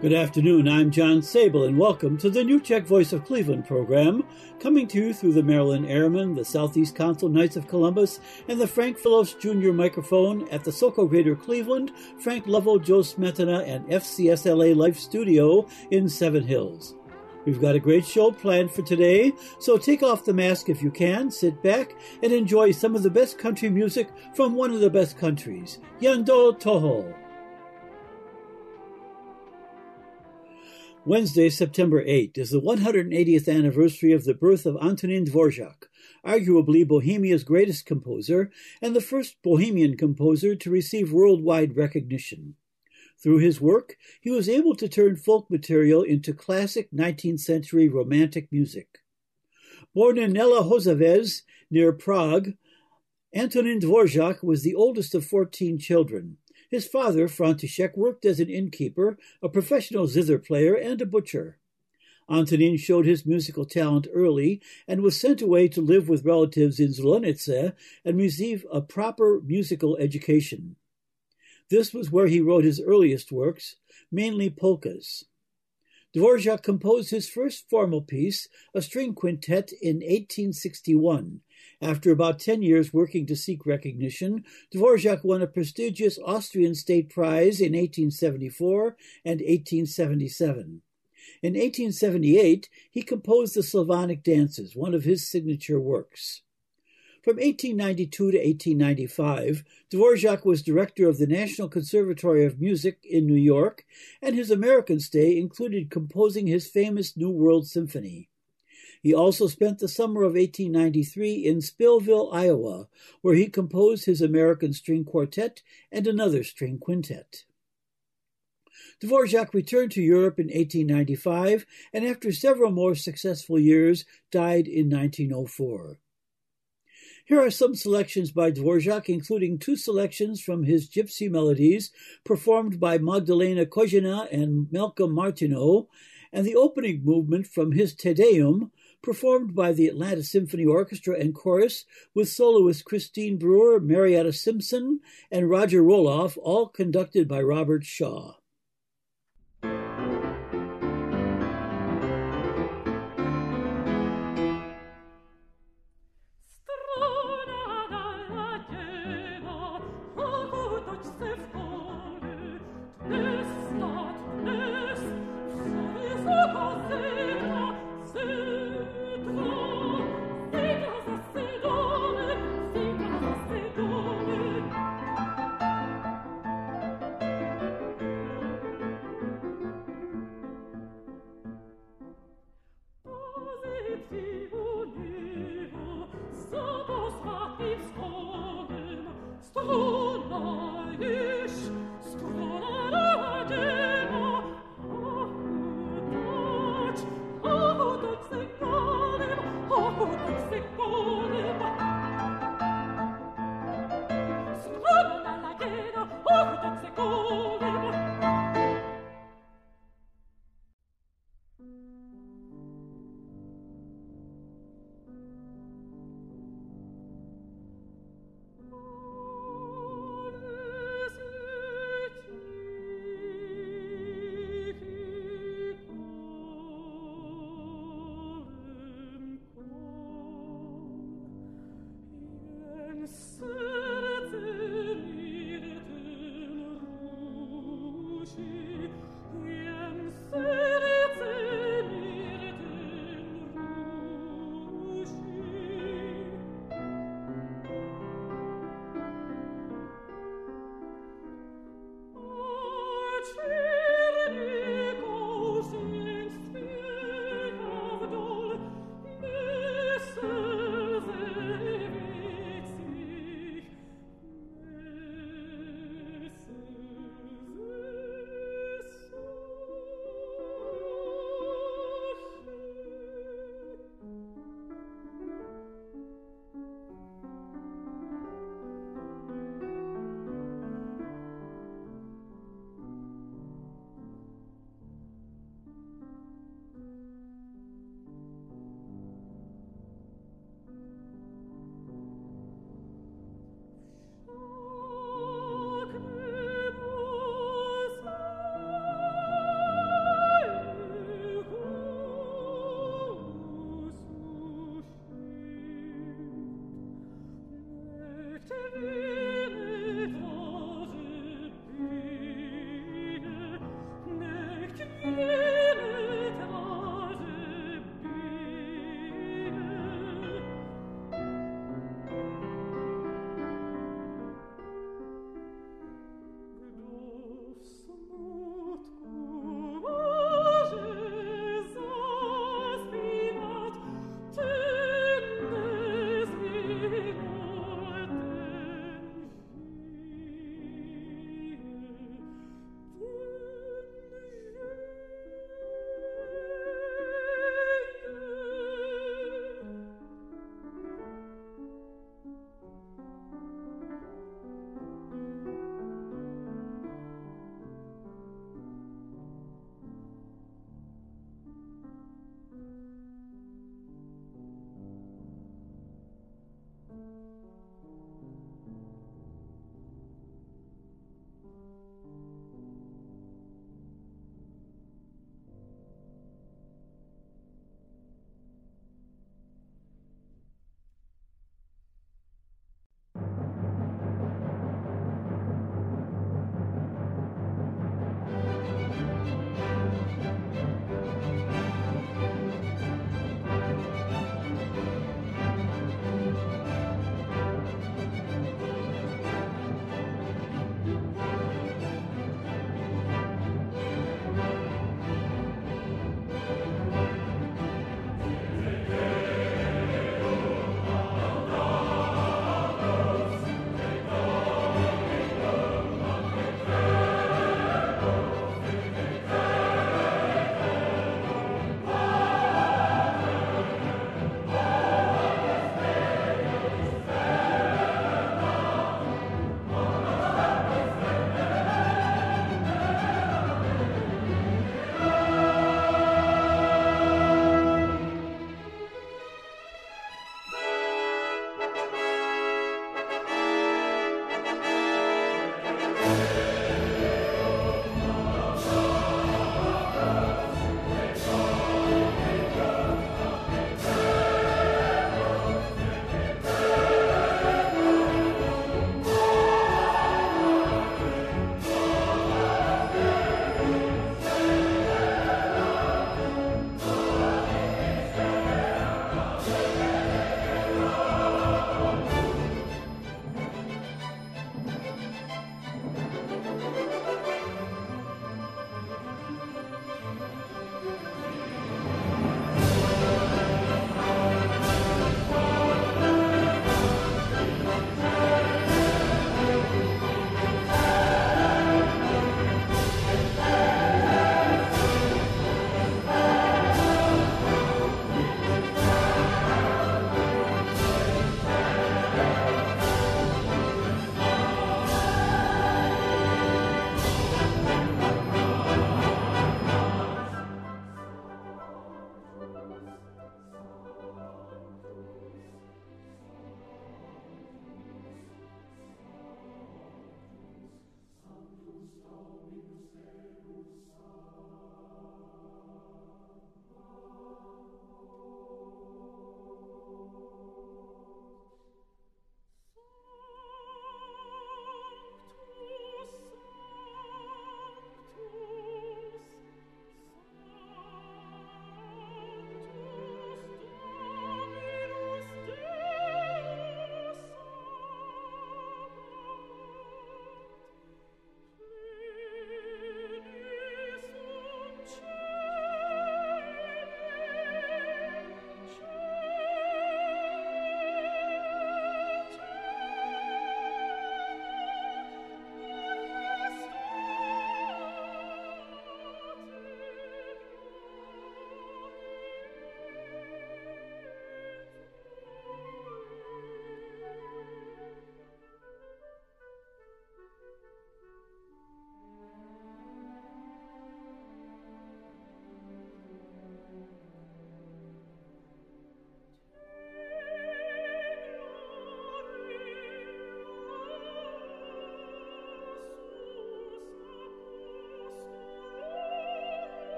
Good afternoon, I'm John Sable, and welcome to the new Czech Voice of Cleveland program, coming to you through the Maryland Airmen, the Southeast Council Knights of Columbus, and the Frank Phillips Jr. microphone at the Sokol Greater Cleveland, Frank Lovell, Joe Smetana, and FCSLA Life studio in Seven Hills. We've got a great show planned for today, so take off the mask if you can, sit back, and enjoy some of the best country music from one of the best countries, Yandol Toho. Wednesday, September 8, is the 180th anniversary of the birth of Antonin Dvorak, arguably Bohemia's greatest composer and the first Bohemian composer to receive worldwide recognition. Through his work, he was able to turn folk material into classic 19th century romantic music. Born in Nelahozeves, near Prague, Antonin Dvorak was the oldest of 14 children. His father, František, worked as an innkeeper, a professional zither player, and a butcher. Antonin showed his musical talent early and was sent away to live with relatives in Zlonice and receive a proper musical education. This was where he wrote his earliest works, mainly polkas. Dvorak composed his first formal piece, a string quintet, in 1861. After about 10 years working to seek recognition, Dvorak won a prestigious Austrian state prize in 1874 and 1877. In 1878, he composed the Slavonic Dances, one of his signature works. From 1892 to 1895, Dvorak was director of the National Conservatory of Music in New York, and his American stay included composing his famous New World Symphony. He also spent the summer of 1893 in Spillville, Iowa, where he composed his American String Quartet and another string quintet. Dvorak returned to Europe in 1895 and, after several more successful years, died in 1904. Here are some selections by Dvorak, including two selections from his Gypsy Melodies, performed by Magdalena Kožená and Malcolm Martineau, and the opening movement from his Te Deum, performed by the Atlanta Symphony Orchestra and Chorus, with soloists Christine Brewer, Marietta Simpson, and Roger Roloff, all conducted by Robert Shaw.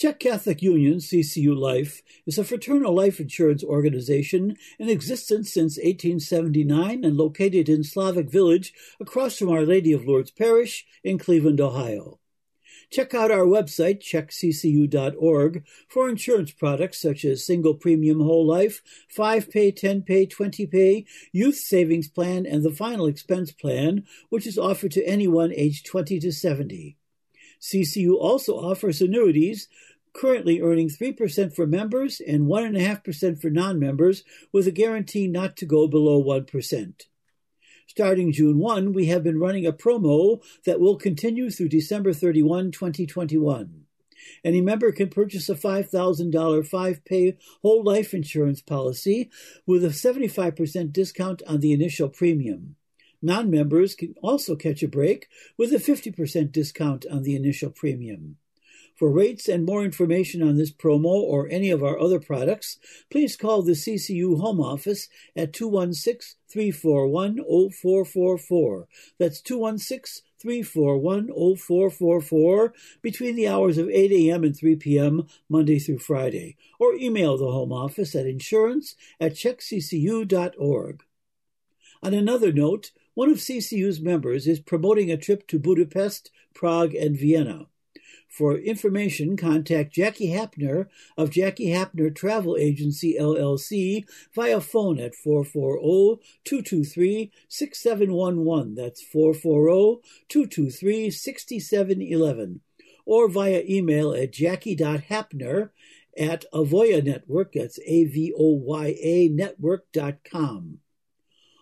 Czech Catholic Union, CCU Life, is a fraternal life insurance organization in existence since 1879 and located in Slavic Village across from Our Lady of Lourdes Parish in Cleveland, Ohio. Check out our website, checkccu.org, for insurance products such as single premium whole life, 5-pay, 10-pay, 20-pay, youth savings plan, and the final expense plan, which is offered to anyone aged 20 to 70. CCU also offers annuities, currently earning 3% for members and 1.5% for non-members, with a guarantee not to go below 1%. Starting June 1, we have been running a promo that will continue through December 31, 2021. Any member can purchase a $5,000 5-pay whole life insurance policy with a 75% discount on the initial premium. Non-members can also catch a break with a 50% discount on the initial premium. For rates and more information on this promo or any of our other products, please call the CCU Home Office at 216-341-0444. That's 216-341-0444 between the hours of 8 a.m. and 3 p.m. Monday through Friday, or email the Home Office at insurance@checkccu.org. On another note, one of CCU's members is promoting a trip to Budapest, Prague, and Vienna. For information, contact Jackie Hapner of Jackie Hapner Travel Agency, LLC, via phone at 440-223-6711, that's 440-223-6711, or via email at jackie.hapner@avoyanetwork, that's AVOYA network.com.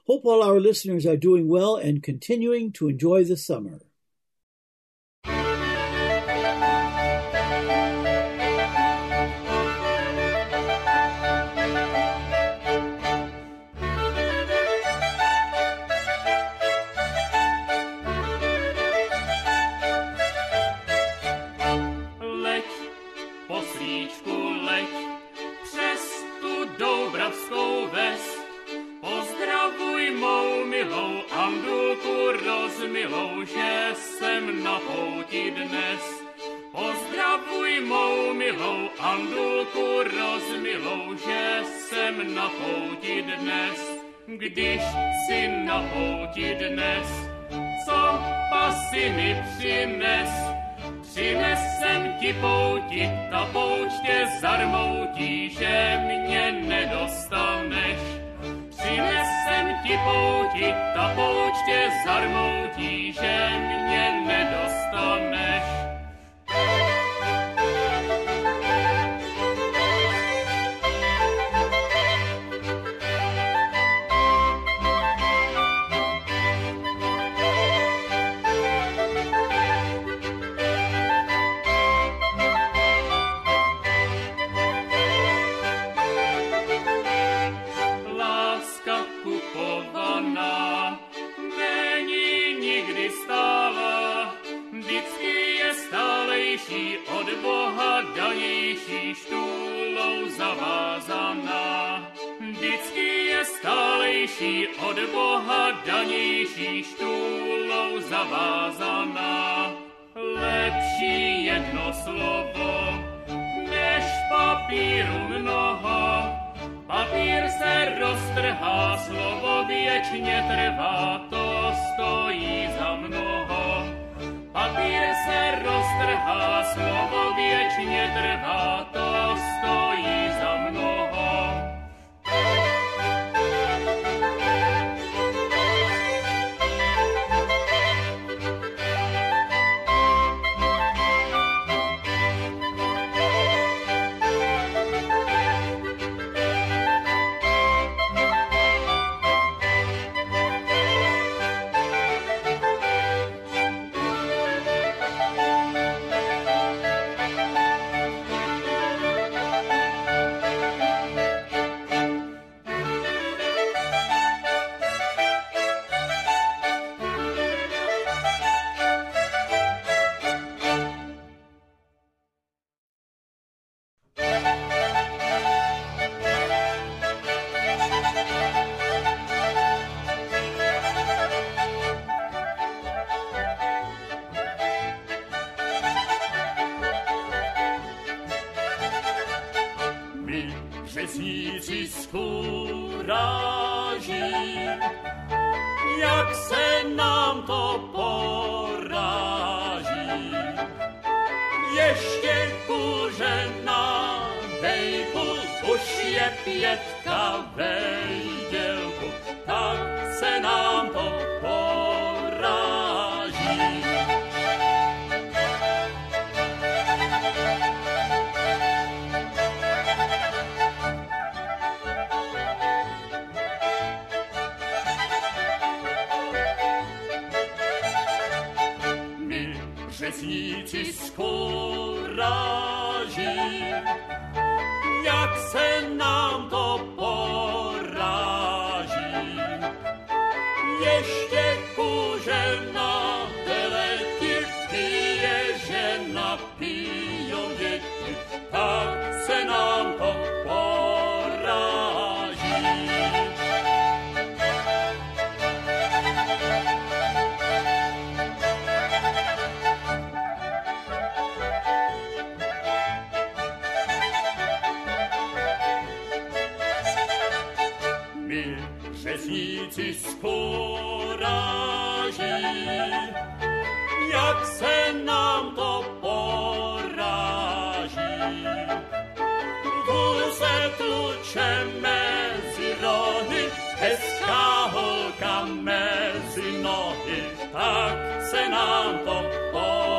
Hope all our listeners are doing well and continuing to enjoy the summer. Milou, že jsem na pouti dnes. Pozdravuj mou milou Andulku rozmilou, že jsem na pouti dnes. Když jsi na pouti dnes, co pasy mi přines? Přines jsem ti pouti, ta pouť tě zarmoutí, že mě nedostaneš. Přines jsem ti pouti, ta pouť tě zarmoutí, že mě nedostaneš. Od Boha danější štůlou zavázaná. Lepší jedno slovo, než papíru mnoho. Papír se roztrhá, slovo věčně trvá, to stojí za mnoho. Papír se roztrhá, slovo věčně trvá, to stojí za mnoho. si zkúraží, jak se nám to poráží. Ještě kůže na vejku, už je pětka vejdělku, tak se nám to poráží. Řezníci zkůraží, jak se nám to poráží. Ještě kůže na teleti, pije žena, pijou děti, tak se nám to poráží. Řezníci zkůraží, jak se nám to poráží. Vůl se tluče mezi rohy, hezká holka mezi nohy, tak se nám to poráží.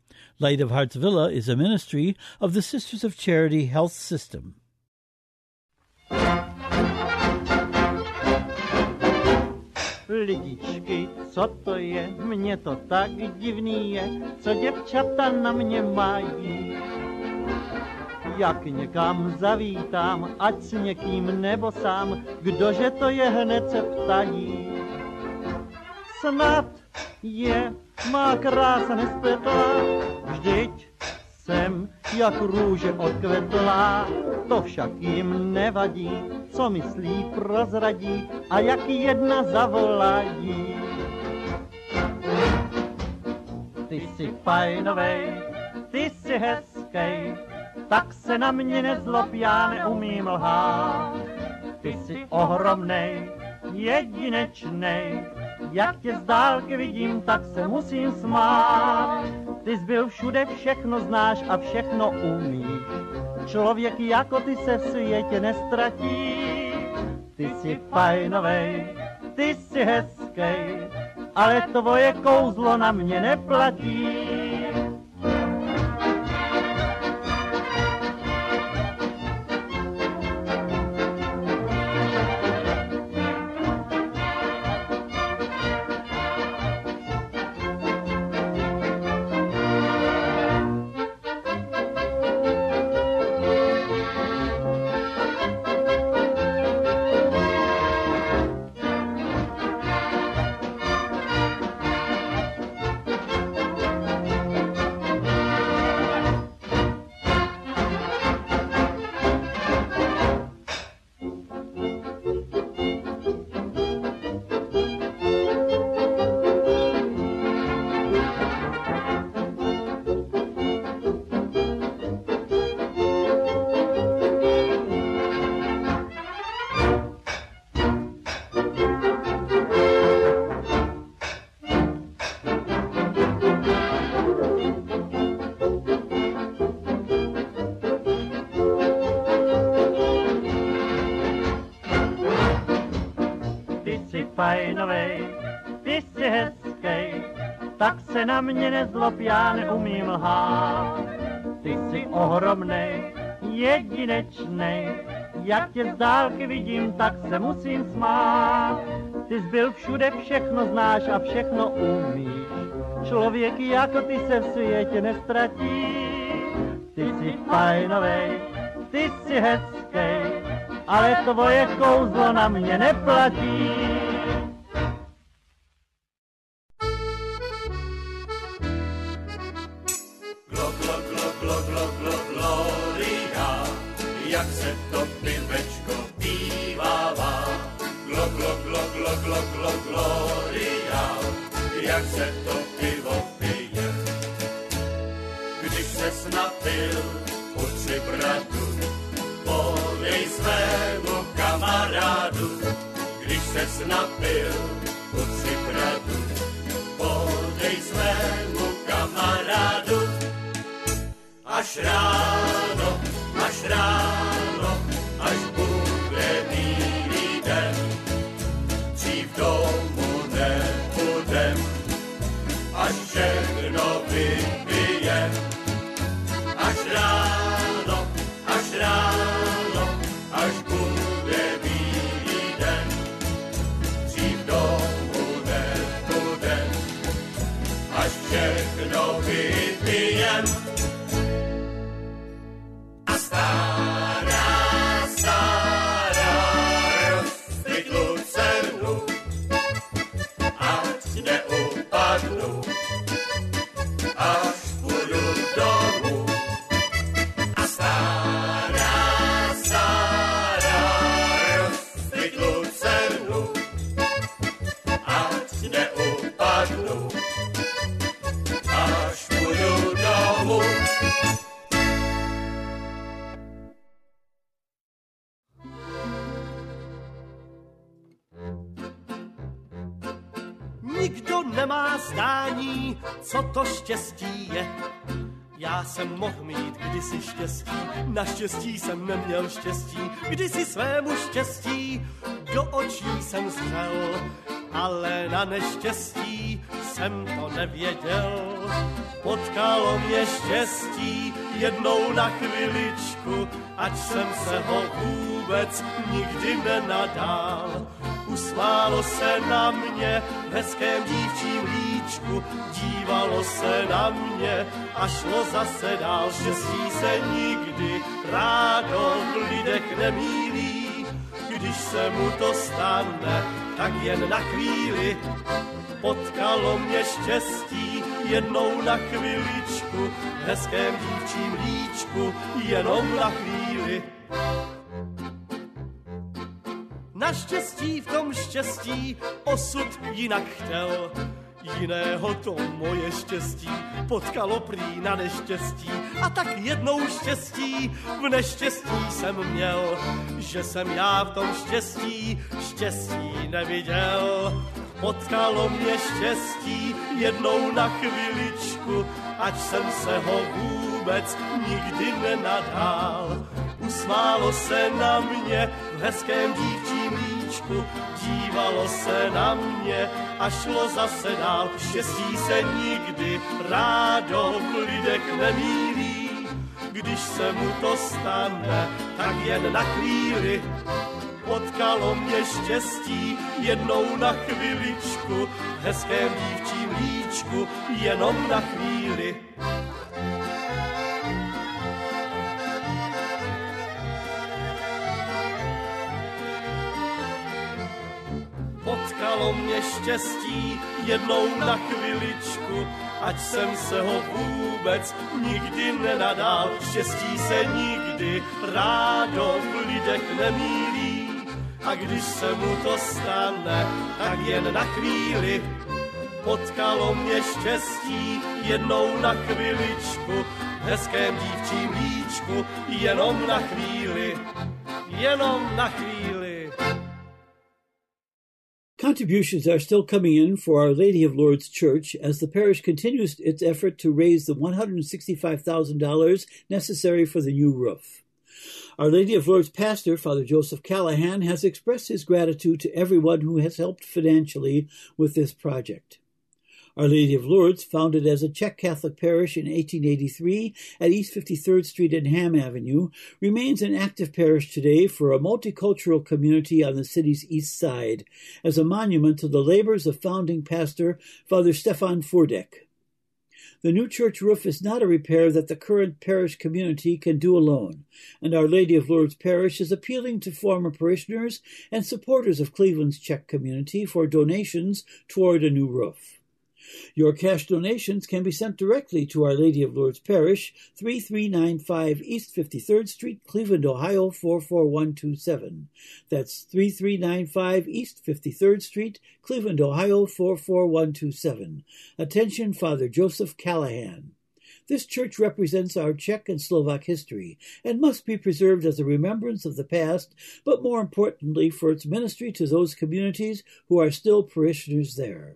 Light of Hearts Villa is a ministry of the Sisters of Charity Health System. lidičky, co to je, mně to tak divný je, co děvčata na mě mají. Jak někam zavítám, ať s někým nebo sám, kdože to je, hned se ptají. Snad je má krása nespětlá, vždyť jsem jak růže odkvetlá, to však jim nevadí, co myslí prozradí a jak jedna zavolají. Ty jsi fajnovej, ty jsi hezkej, tak se na mě nezlob, já neumím lhát. Ty jsi ohromnej, jedinečnej, jak tě z dálky vidím, tak se musím smát. Ty jsi byl všude, všechno znáš a všechno umíš. Člověk jako ty se v světě nestratí. Ty jsi fajnovej, ty jsi hezkej, ale tvoje kouzlo na mě neplatí. Ty jsi hezkej, tak se na mě nezlob, já neumím lhát. Ty jsi ohromnej, jedinečnej, jak tě z dálky vidím, tak se musím smát. Ty jsi byl všude, všechno znáš a všechno umíš. Člověk jako ty se v světě nestratí. Ty jsi fajnovej, ty jsi hezkej, ale tvoje kouzlo na mě neplatí. Co to štěstí je? Já jsem mohl mít kdysi štěstí, naštěstí jsem neměl štěstí, kdysi svému štěstí do očí jsem zřel, ale na neštěstí jsem to nevěděl. Potkalo mě štěstí jednou na chviličku, ač jsem se ho vůbec nikdy nenadál. usmálo se na mě, v hezkém dívčím líčku, dívalo se na mě a šlo zase dál, štěstí se nikdy rádo v lidech nemýlí, když se mu to stane, tak jen na chvíli. Potkalo mě štěstí jednou na chviličku, v hezkém dívčím líčku, jenom na chvíli. Naštěstí v tom štěstí osud jinak chtěl, jiného to moje štěstí potkalo prý na neštěstí. A tak jednou štěstí v neštěstí jsem měl, že jsem já v tom štěstí štěstí neviděl. Potkalo mě štěstí jednou na chviličku, ač jsem se ho vůbec nikdy nenadál. Usmálo se na mě v hezkém dívčím líčku, dívalo se na mě a šlo zase dál. Štěstí se nikdy rádo v lidech nemýlí, když se mu to stane, tak jen na chvíli. Potkalo mě štěstí jednou na chviličku, v hezkém dívčím líčku, jenom na chvíli. Potkalo mě štěstí jednou na chviličku, ať jsem se ho vůbec nikdy nenadal. Štěstí se nikdy rádo v lidech nemýlí, a když se mu to stane, tak jen na chvíli. Potkalo mě štěstí jednou na chviličku, v hezkém dívčím líčku, jenom na chvíli, jenom na chvíli. Contributions are still coming in for Our Lady of Lourdes Church as the parish continues its effort to raise the $165,000 necessary for the new roof. Our Lady of Lourdes pastor, Father Joseph Callahan, has expressed his gratitude to everyone who has helped financially with this project. Our Lady of Lourdes, founded as a Czech Catholic parish in 1883 at East 53rd Street and Ham Avenue, remains an active parish today for a multicultural community on the city's east side, as a monument to the labors of founding pastor Father Stefan Furdek. The new church roof is not a repair that the current parish community can do alone, and Our Lady of Lourdes Parish is appealing to former parishioners and supporters of Cleveland's Czech community for donations toward a new roof. Your cash donations can be sent directly to Our Lady of Lourdes Parish, 3395 East 53rd Street, Cleveland, Ohio, 44127. That's 3395 East 53rd Street, Cleveland, Ohio, 44127. Attention, Father Joseph Callahan. This church represents our Czech and Slovak history and must be preserved as a remembrance of the past, but more importantly for its ministry to those communities who are still parishioners there.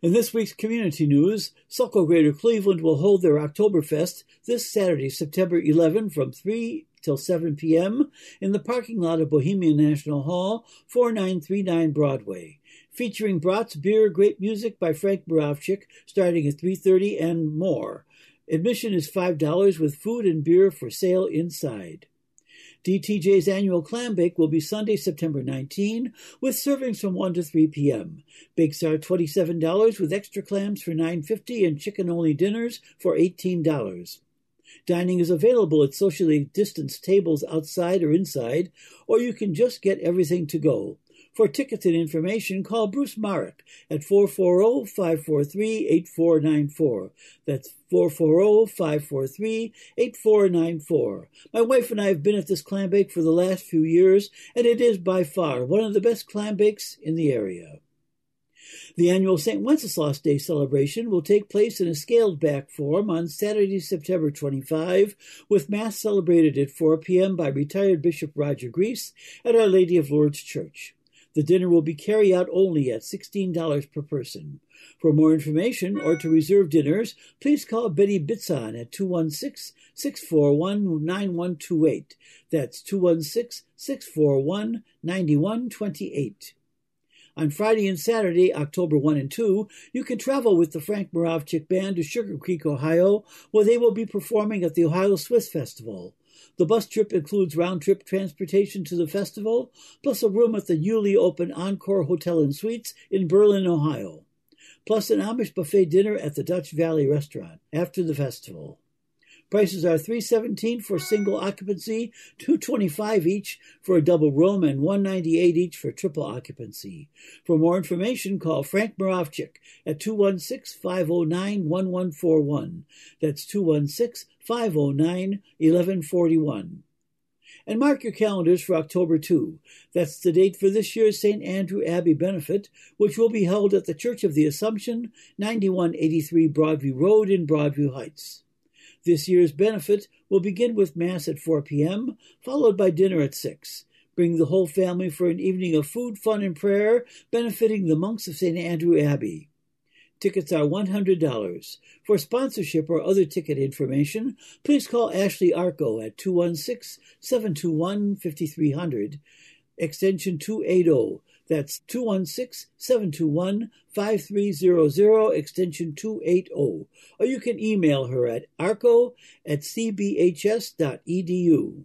In this week's community news, Sokol Greater Cleveland will hold their Oktoberfest this Saturday, September 11, from 3 till 7 p.m. in the parking lot of Bohemian National Hall, 4939 Broadway, featuring brats, beer, great music by Frank Moravchik, starting at 3:30 and more. Admission is $5 with food and beer for sale inside. DTJ's annual clam bake will be Sunday, September 19, with servings from 1 to 3 p.m. Bakes are $27 with extra clams for $9.50 and chicken-only dinners for $18. Dining is available at socially distanced tables outside or inside, or you can just get everything to go. For tickets and information, call Bruce Marek at 440-543-8494. That's 440-543-8494. My wife and I have been at this clam bake for the last few years, and it is by far one of the best clam bakes in the area. The annual St. Wenceslaus Day celebration will take place in a scaled-back form on Saturday, September 25, with Mass celebrated at 4 p.m. by retired Bishop Roger Grease at Our Lady of Lourdes Church. The dinner will be carry-out only at $16 per person. For more information or to reserve dinners, please call Betty Bitson at 216-641-9128. That's 216-641-9128. On Friday and Saturday, October 1 and 2, you can travel with the Frank Moravchik Band to Sugar Creek, Ohio, where they will be performing at the Ohio Swiss Festival. The bus trip includes round-trip transportation to the festival, plus a room at the newly opened Encore Hotel and Suites in Berlin, Ohio, plus an Amish buffet dinner at the Dutch Valley restaurant after the festival. Prices are $317 for single occupancy, $225 each for a double room, and $198 each for triple occupancy. For more information, call Frank Moravchik at 216-509-1141. That's 216-509-1141. And mark your calendars for October 2. That's the date for this year's St. Andrew Abbey benefit, which will be held at the Church of the Assumption, 9183 Broadview Road in Broadview Heights. This year's benefit will begin with Mass at 4 p.m., followed by dinner at 6. Bring the whole family for an evening of food, fun, and prayer, benefiting the monks of St. Andrew Abbey. Tickets are $100. For sponsorship or other ticket information, please call Ashley Arco at 216-721-5300, extension 280. That's 216-721-5300, extension 280. Or you can email her at arco@cbhs.edu.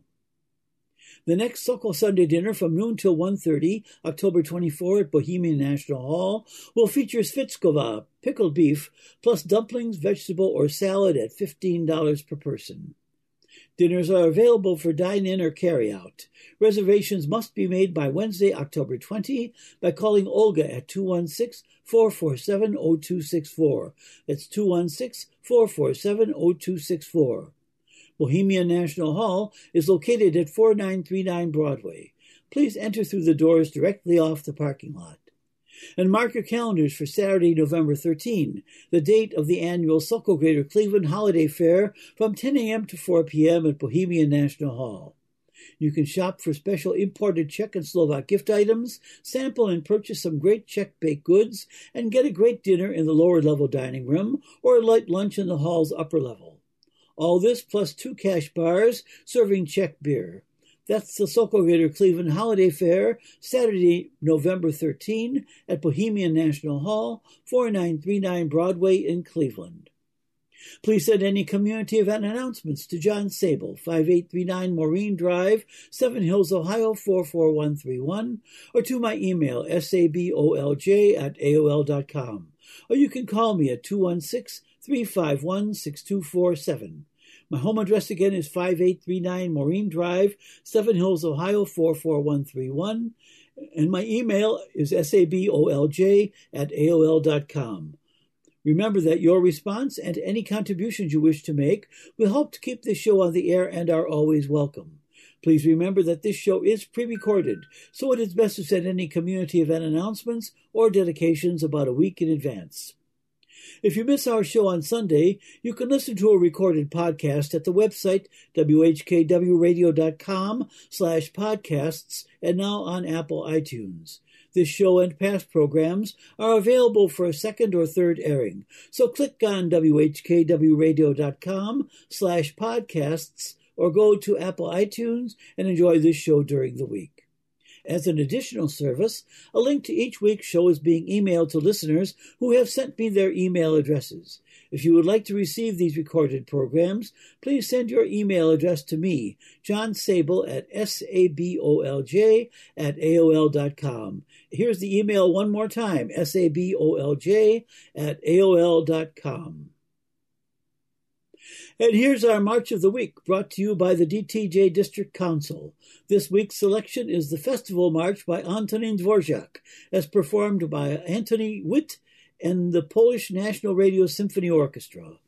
The next Sokol Sunday dinner from noon till 1:30, October 24 at Bohemian National Hall, will feature svitkova, pickled beef, plus dumplings, vegetable, or salad at $15 per person. Dinners are available for dine-in or carry-out. Reservations must be made by Wednesday, October 20, by calling Olga at 216-447-0264. That's 216-447-0264. Bohemian National Hall is located at 4939 Broadway. Please enter through the doors directly off the parking lot. And mark your calendars for Saturday, November 13, the date of the annual Sokol Greater Cleveland Holiday Fair from 10 a.m. to 4 p.m. at Bohemian National Hall. You can shop for special imported Czech and Slovak gift items, sample and purchase some great Czech baked goods, and get a great dinner in the lower-level dining room or a light lunch in the hall's upper level. All this plus 2 cash bars serving Czech beer. That's the Sokol Greater Cleveland Holiday Fair, Saturday, November 13, at Bohemian National Hall, 4939 Broadway in Cleveland. Please send any community event announcements to John Sable, 5839 Maureen Drive, Seven Hills, Ohio, 44131, or to my email, sabolj@aol.com. Or you can call me at 216-351-6247. My home address again is 5839 Maureen Drive, Seven Hills, Ohio, 44131. And my email is sabolj@aol.com. Remember that your response and any contributions you wish to make will help to keep this show on the air and are always welcome. Please remember that this show is pre-recorded, so it is best to send any community event announcements or dedications about a week in advance. If you miss our show on Sunday, you can listen to a recorded podcast at the website whkwradio.com/podcasts and now on Apple iTunes. This show and past programs are available for a second or third airing, so click on whkwradio.com/podcasts or go to Apple iTunes and enjoy this show during the week. As an additional service, a link to each week's show is being emailed to listeners who have sent me their email addresses. If you would like to receive these recorded programs, please send your email address to me, John Sable at sabolj@aol.com. Here's the email one more time, sabolj@aol.com. And here's our March of the Week, brought to you by the DTJ District Council. This week's selection is the Festival March by Antonin Dvorak, as performed by Antony Witt and the Polish National Radio Symphony Orchestra.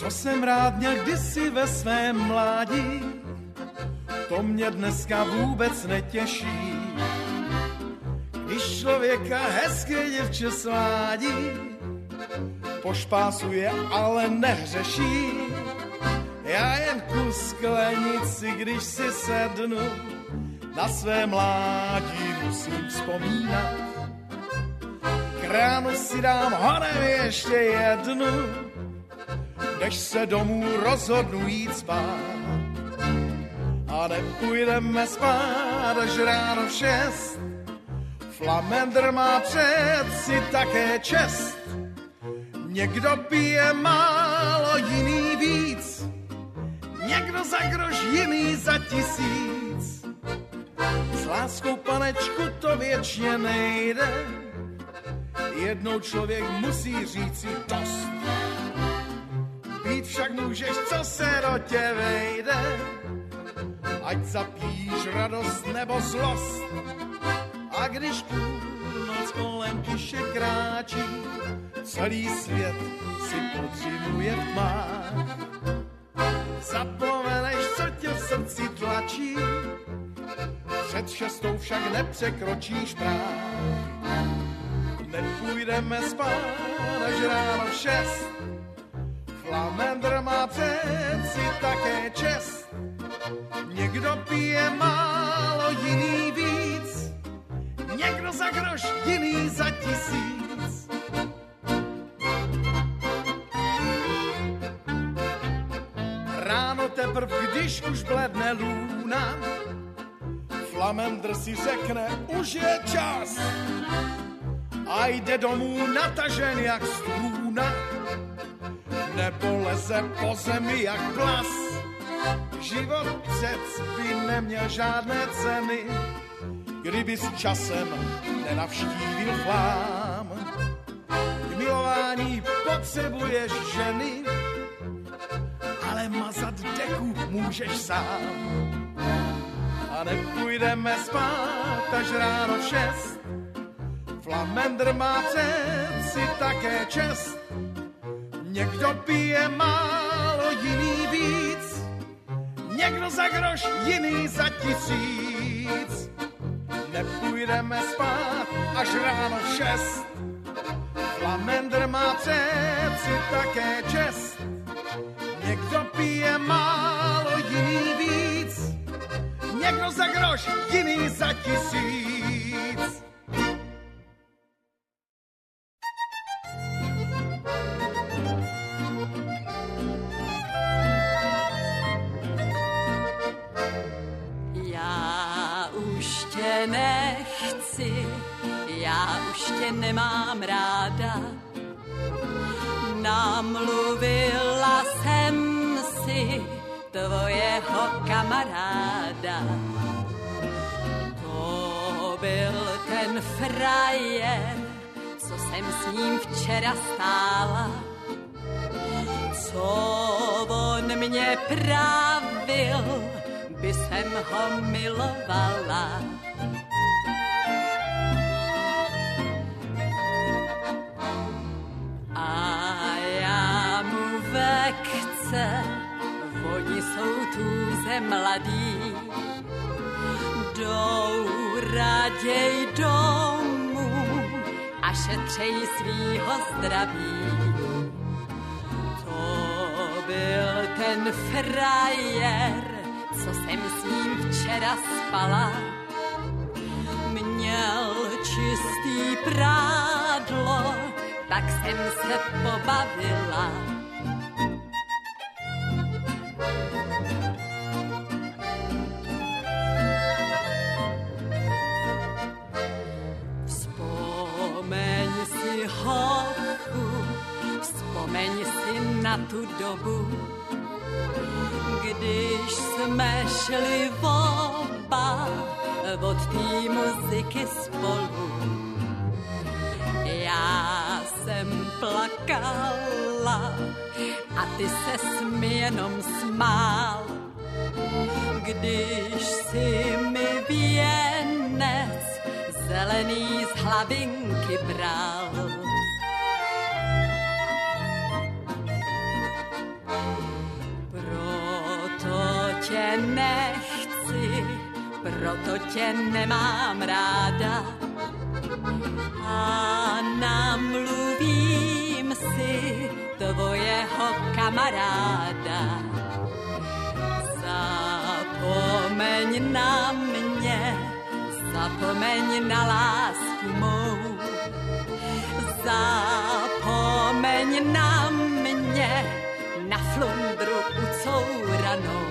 co jsem rád měl kdysi ve svém mládí, to mě dneska vůbec netěší. Když člověka hezké děvče svádí, pošpásuje, ale nehřeší. Já jen ku sklenici, když si sednu, na své mládí musím vzpomínat. K ránu si dám honem ještě jednu, než se domů rozhodnu jít spát. A nepůjdeme spát až ráno v 6, Flamendr má přeci také čest. Někdo pije málo, jiný víc, někdo za groš, jiný za 1000. S láskou, panečku, to věčně nejde, jednou člověk musí říci dost. Pít však můžeš, co se do tě vejde, ať zapíš radost nebo zlost. A když půlnoc kolem tiše kráčí, celý svět si podřimuje v tmách. Zapomeneš, co tě v srdci tlačí, před 6 však nepřekročíš práh. Nepůjdeme spát až ráno v 6, Flamendr má přeci také čest. Někdo pije málo, jiný víc, někdo za groš, jiný za 1000. Ráno teprv, když už bledne lůna, Flamendr si řekne, už je čas. A jde domů natažen jak strůna, nebo leze po zemi jak plas. Život přec by neměl žádné ceny, kdyby s časem nenavštívil chlám. K milování potřebuješ ženy, ale mazat deku můžeš sám. A nepůjdeme spát až ráno v 6, Flamendr má přeci také čest. Někdo pije málo, jiný víc, někdo za groš, jiný za 1000. Nepůjdeme spát až ráno v 6, Flamendr má přeci také čest. Někdo pije málo, jiný víc, někdo za groš, jiný za 1000. Nechci, já už tě nemám ráda. Namluvila jsem si tvojeho kamaráda. To byl ten frajer, co jsem s ním včera stála. Co on mě pravil, by jsem ho milovala. A já mu ve kce, oni jsou tůze mladí, jdou raději domů a šetřej svýho zdraví. To byl ten frajer, co jsem s ním včera spala. Měl čistý prádlo, tak jsem se pobavila. Vzpomeň si, holku, vzpomeň si na tu dobu, když jsme šli oba od té muziky spolu. Já jsem plakala a ty ses mi jenom smál, když si mi věnec zelený z hlavinky bral. tě nechci, proto tě nemám ráda. A namluvím si tvojeho kamaráda. Zapomeň na mě, zapomeň na lásku mou. Zapomeň na mě, na flundru ucouranou.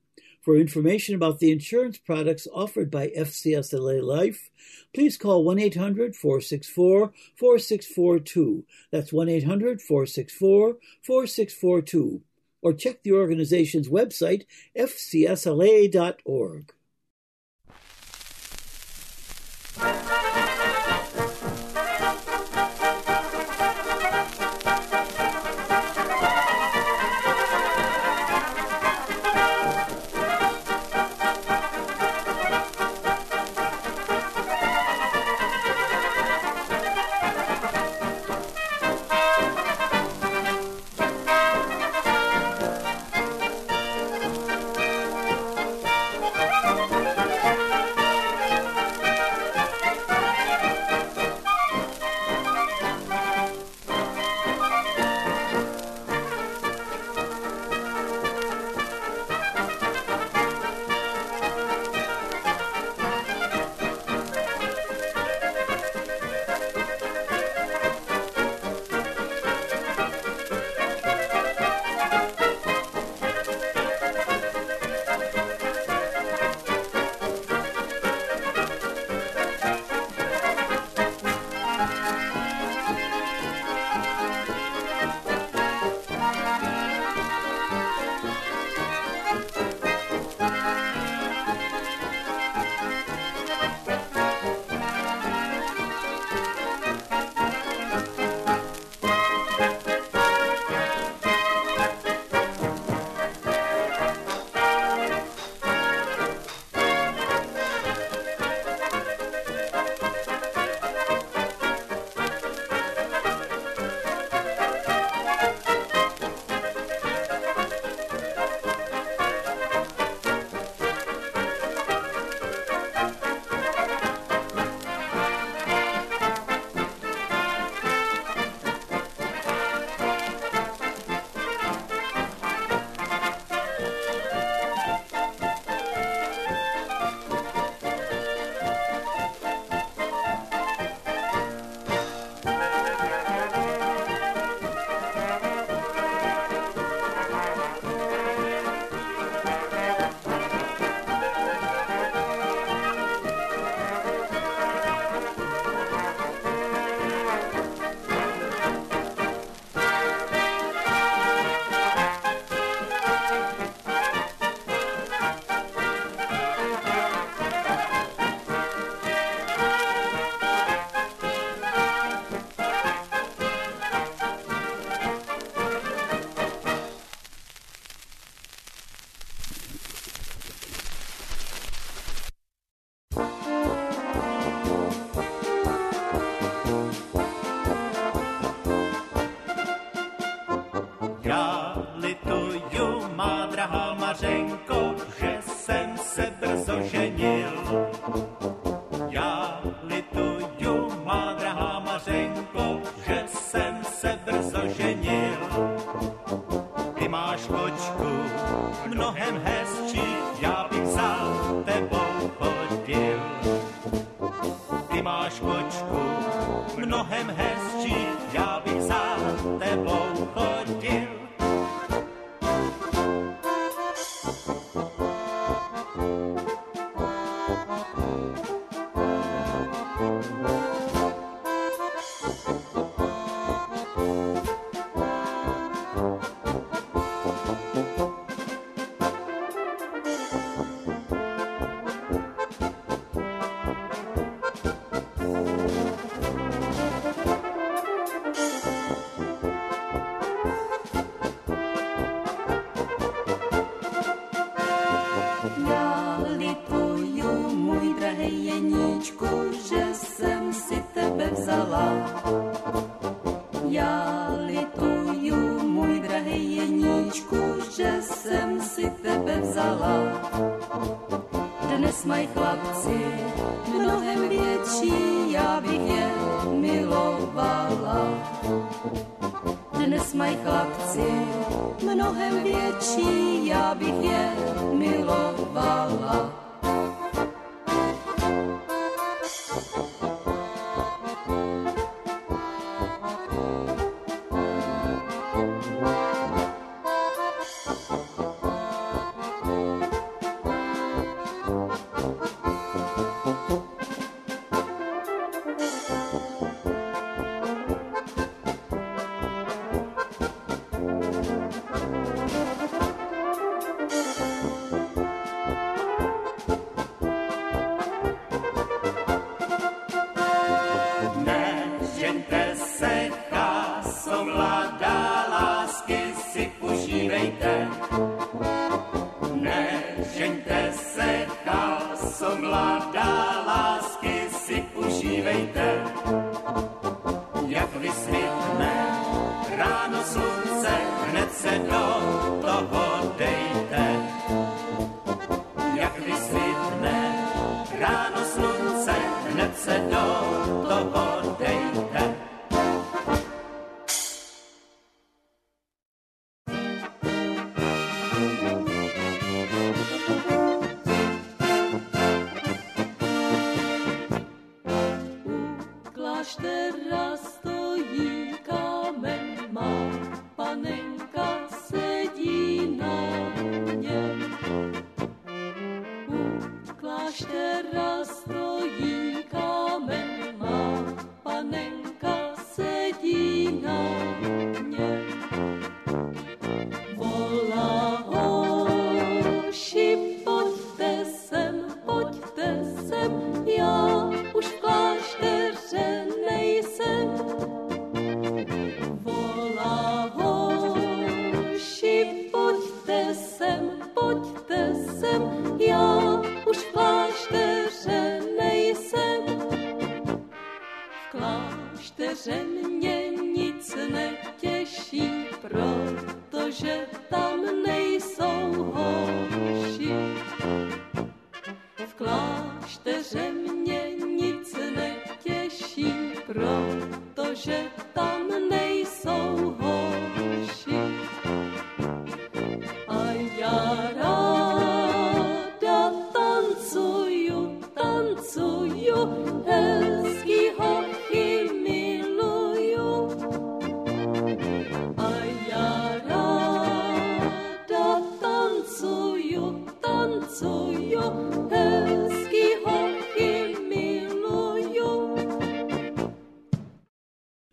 For information about the insurance products offered by FCSLA Life, please call 1-800-464-4642. That's 1-800-464-4642. Or check the organization's website, fcsla.org. Já lituju, můj drahej Jeníčku, že jsem si tebe vzala. Dnes mají chlapci mnohem větší, já bych je milovala. Dnes mají chlapci mnohem větší, já bych je milovala.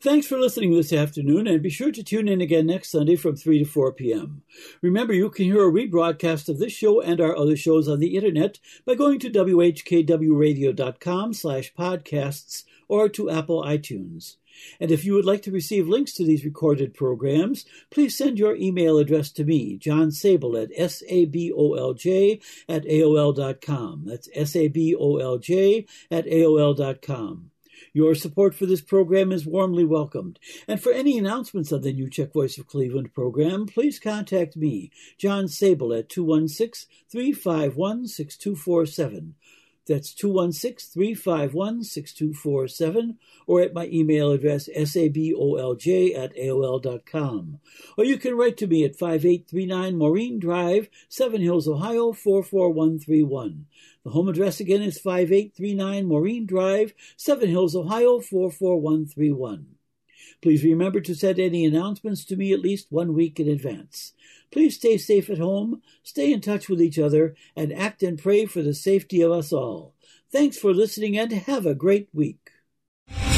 Thanks for listening this afternoon, and be sure to tune in again next Sunday from 3 to 4 p.m. Remember, you can hear a rebroadcast of this show and our other shows on the Internet by going to whkwradio.com/podcasts or to Apple iTunes. And if you would like to receive links to these recorded programs, please send your email address to me, John Sable, at sabolj@aol.com. That's sabolj@aol.com. Your support for this program is warmly welcomed. And for any announcements of the new Czech Voice of Cleveland program, please contact me, John Sable, at 216-351-6247. That's 216-351-6247, or at my email address, sabolj@aol.com. Or you can write to me at 5839 Maureen Drive, Seven Hills, Ohio, 44131. The home address again is 5839 Maureen Drive, Seven Hills, Ohio, 44131. Please remember to send any announcements to me at least 1 week in advance. Please stay safe at home, stay in touch with each other, and act and pray for the safety of us all. Thanks for listening, and have a great week.